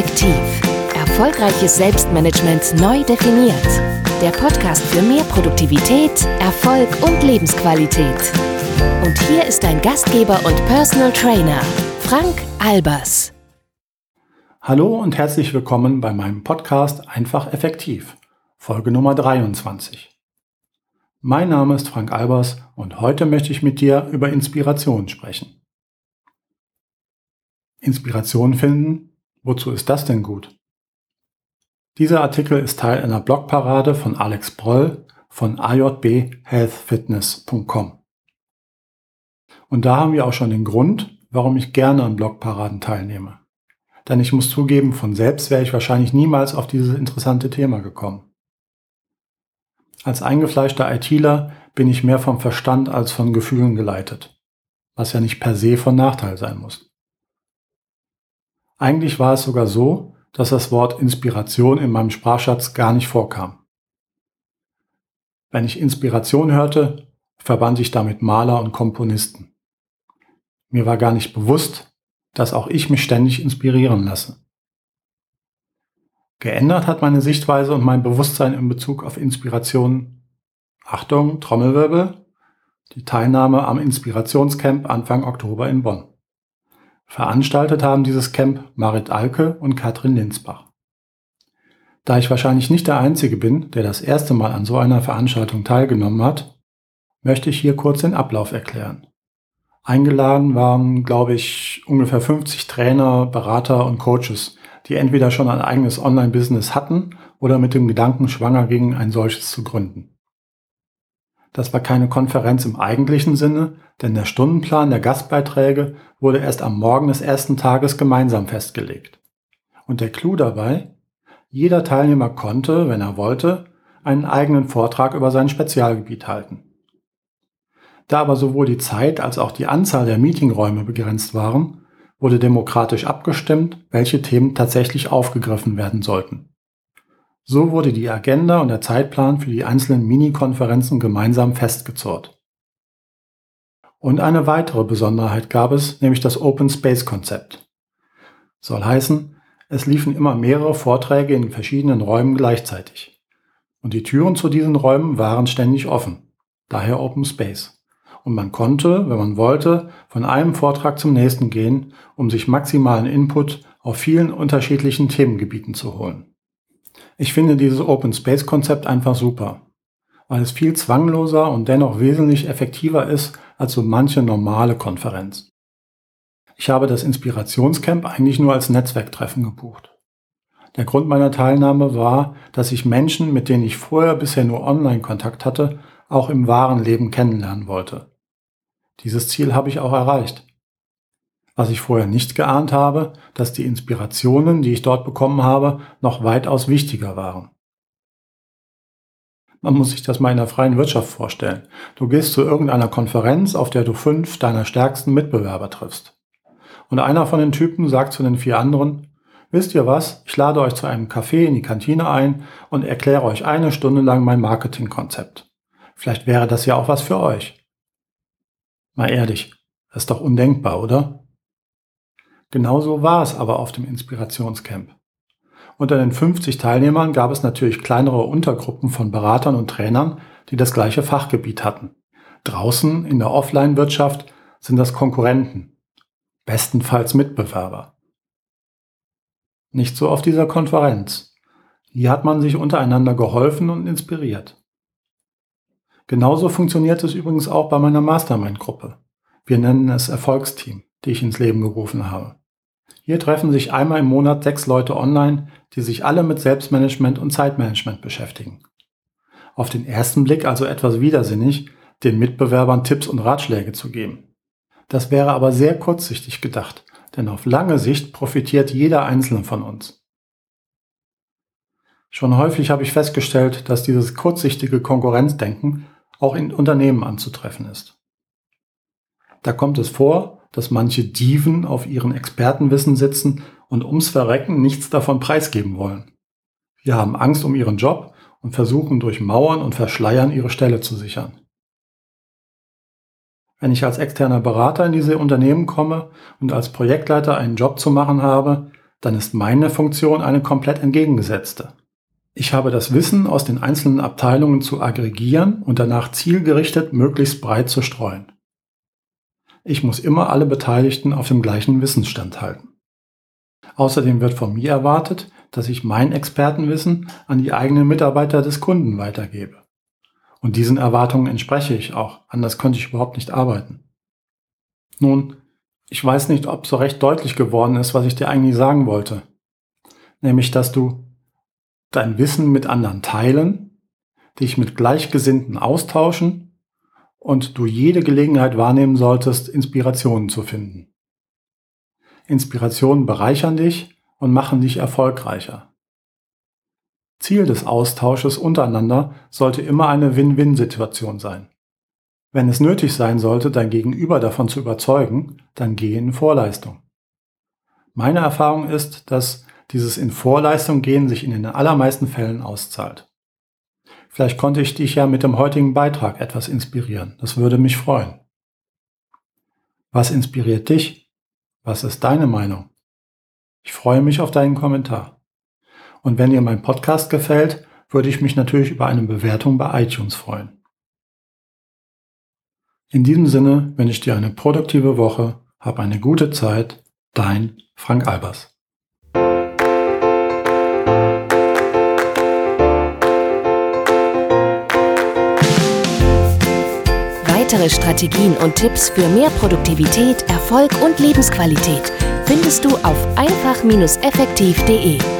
einfach-effektiv. Erfolgreiches Selbstmanagement neu definiert. Der Podcast für mehr Produktivität, Erfolg und Lebensqualität. Und hier ist dein Gastgeber und Personal Trainer, Frank Albers. Hallo und herzlich willkommen bei meinem Podcast Einfach-Effektiv, Folge Nummer 23. Mein Name ist Frank Albers und heute möchte ich mit dir über Inspiration sprechen. Inspiration finden? Wozu ist das denn gut? Dieser Artikel ist Teil einer Blogparade von Alex Broll von ajb-healthfitness.com. Und da haben wir auch schon den Grund, warum ich gerne an Blogparaden teilnehme. Denn ich muss zugeben, von selbst wäre ich wahrscheinlich niemals auf dieses interessante Thema gekommen. Als eingefleischter ITler bin ich mehr vom Verstand als von Gefühlen geleitet, was ja nicht per se von Nachteil sein muss. Eigentlich war es sogar so, dass das Wort Inspiration in meinem Sprachschatz gar nicht vorkam. Wenn ich Inspiration hörte, verband ich damit Maler und Komponisten. Mir war gar nicht bewusst, dass auch ich mich ständig inspirieren lasse. Geändert hat meine Sichtweise und mein Bewusstsein in Bezug auf Inspiration, Achtung, Trommelwirbel, die Teilnahme am Inspirationscamp Anfang Oktober in Bonn. Veranstaltet haben dieses Camp Marit Alke und Katrin Linzbach. Da ich wahrscheinlich nicht der Einzige bin, der das erste Mal an so einer Veranstaltung teilgenommen hat, möchte ich hier kurz den Ablauf erklären. Eingeladen waren, glaube ich, ungefähr 50 Trainer, Berater und Coaches, die entweder schon ein eigenes Online-Business hatten oder mit dem Gedanken schwanger gingen, ein solches zu gründen. Das war keine Konferenz im eigentlichen Sinne, denn der Stundenplan der Gastbeiträge wurde erst am Morgen des ersten Tages gemeinsam festgelegt. Und der Clou dabei? Jeder Teilnehmer konnte, wenn er wollte, einen eigenen Vortrag über sein Spezialgebiet halten. Da aber sowohl die Zeit als auch die Anzahl der Meetingräume begrenzt waren, wurde demokratisch abgestimmt, welche Themen tatsächlich aufgegriffen werden sollten. So wurde die Agenda und der Zeitplan für die einzelnen Minikonferenzen gemeinsam festgezurrt. Und eine weitere Besonderheit gab es, nämlich das Open Space Konzept. Soll heißen, es liefen immer mehrere Vorträge in verschiedenen Räumen gleichzeitig. Und die Türen zu diesen Räumen waren ständig offen, daher Open Space. Und man konnte, wenn man wollte, von einem Vortrag zum nächsten gehen, um sich maximalen Input auf vielen unterschiedlichen Themengebieten zu holen. Ich finde dieses Open Space Konzept einfach super, weil es viel zwangloser und dennoch wesentlich effektiver ist als so manche normale Konferenz. Ich habe das Inspirationscamp eigentlich nur als Netzwerktreffen gebucht. Der Grund meiner Teilnahme war, dass ich Menschen, mit denen ich vorher bisher nur Online-Kontakt hatte, auch im wahren Leben kennenlernen wollte. Dieses Ziel habe ich auch erreicht. Was ich vorher nicht geahnt habe, dass die Inspirationen, die ich dort bekommen habe, noch weitaus wichtiger waren. Man muss sich das mal in der freien Wirtschaft vorstellen. Du gehst zu irgendeiner Konferenz, auf der du 5 deiner stärksten Mitbewerber triffst. Und einer von den Typen sagt zu den 4 anderen: Wisst ihr was? Ich lade euch zu einem Café in die Kantine ein und erkläre euch 1 Stunde lang mein Marketingkonzept. Vielleicht wäre das ja auch was für euch. Mal ehrlich, das ist doch undenkbar, oder? Genauso war es aber auf dem Inspirationscamp. Unter den 50 Teilnehmern gab es natürlich kleinere Untergruppen von Beratern und Trainern, die das gleiche Fachgebiet hatten. Draußen in der Offline-Wirtschaft sind das Konkurrenten, bestenfalls Mitbewerber. Nicht so auf dieser Konferenz. Hier hat man sich untereinander geholfen und inspiriert. Genauso funktioniert es übrigens auch bei meiner Mastermind-Gruppe. Wir nennen es Erfolgsteam, die ich ins Leben gerufen habe. Hier treffen sich einmal im Monat 6 Leute online, die sich alle mit Selbstmanagement und Zeitmanagement beschäftigen. Auf den ersten Blick also etwas widersinnig, den Mitbewerbern Tipps und Ratschläge zu geben. Das wäre aber sehr kurzsichtig gedacht, denn auf lange Sicht profitiert jeder Einzelne von uns. Schon häufig habe ich festgestellt, dass dieses kurzsichtige Konkurrenzdenken auch in Unternehmen anzutreffen ist. Da kommt es vor, dass manche Diven auf ihren Expertenwissen sitzen und ums Verrecken nichts davon preisgeben wollen. Wir haben Angst um ihren Job und versuchen durch Mauern und Verschleiern ihre Stelle zu sichern. Wenn ich als externer Berater in diese Unternehmen komme und als Projektleiter einen Job zu machen habe, dann ist meine Funktion eine komplett entgegengesetzte. Ich habe das Wissen aus den einzelnen Abteilungen zu aggregieren und danach zielgerichtet möglichst breit zu streuen. Ich muss immer alle Beteiligten auf dem gleichen Wissensstand halten. Außerdem wird von mir erwartet, dass ich mein Expertenwissen an die eigenen Mitarbeiter des Kunden weitergebe. Und diesen Erwartungen entspreche ich auch, anders könnte ich überhaupt nicht arbeiten. Nun, ich weiß nicht, ob so recht deutlich geworden ist, was ich dir eigentlich sagen wollte. Nämlich, dass du dein Wissen mit anderen teilen, dich mit Gleichgesinnten austauschen und du jede Gelegenheit wahrnehmen solltest, Inspirationen zu finden. Inspirationen bereichern dich und machen dich erfolgreicher. Ziel des Austausches untereinander sollte immer eine Win-Win-Situation sein. Wenn es nötig sein sollte, dein Gegenüber davon zu überzeugen, dann geh in Vorleistung. Meine Erfahrung ist, dass dieses in Vorleistung gehen sich in den allermeisten Fällen auszahlt. Vielleicht konnte ich dich ja mit dem heutigen Beitrag etwas inspirieren. Das würde mich freuen. Was inspiriert dich? Was ist deine Meinung? Ich freue mich auf deinen Kommentar. Und wenn dir mein Podcast gefällt, würde ich mich natürlich über eine Bewertung bei iTunes freuen. In diesem Sinne wünsche ich dir eine produktive Woche, hab eine gute Zeit, dein Frank Albers. Weitere Strategien und Tipps für mehr Produktivität, Erfolg und Lebensqualität findest du auf einfach-effektiv.de.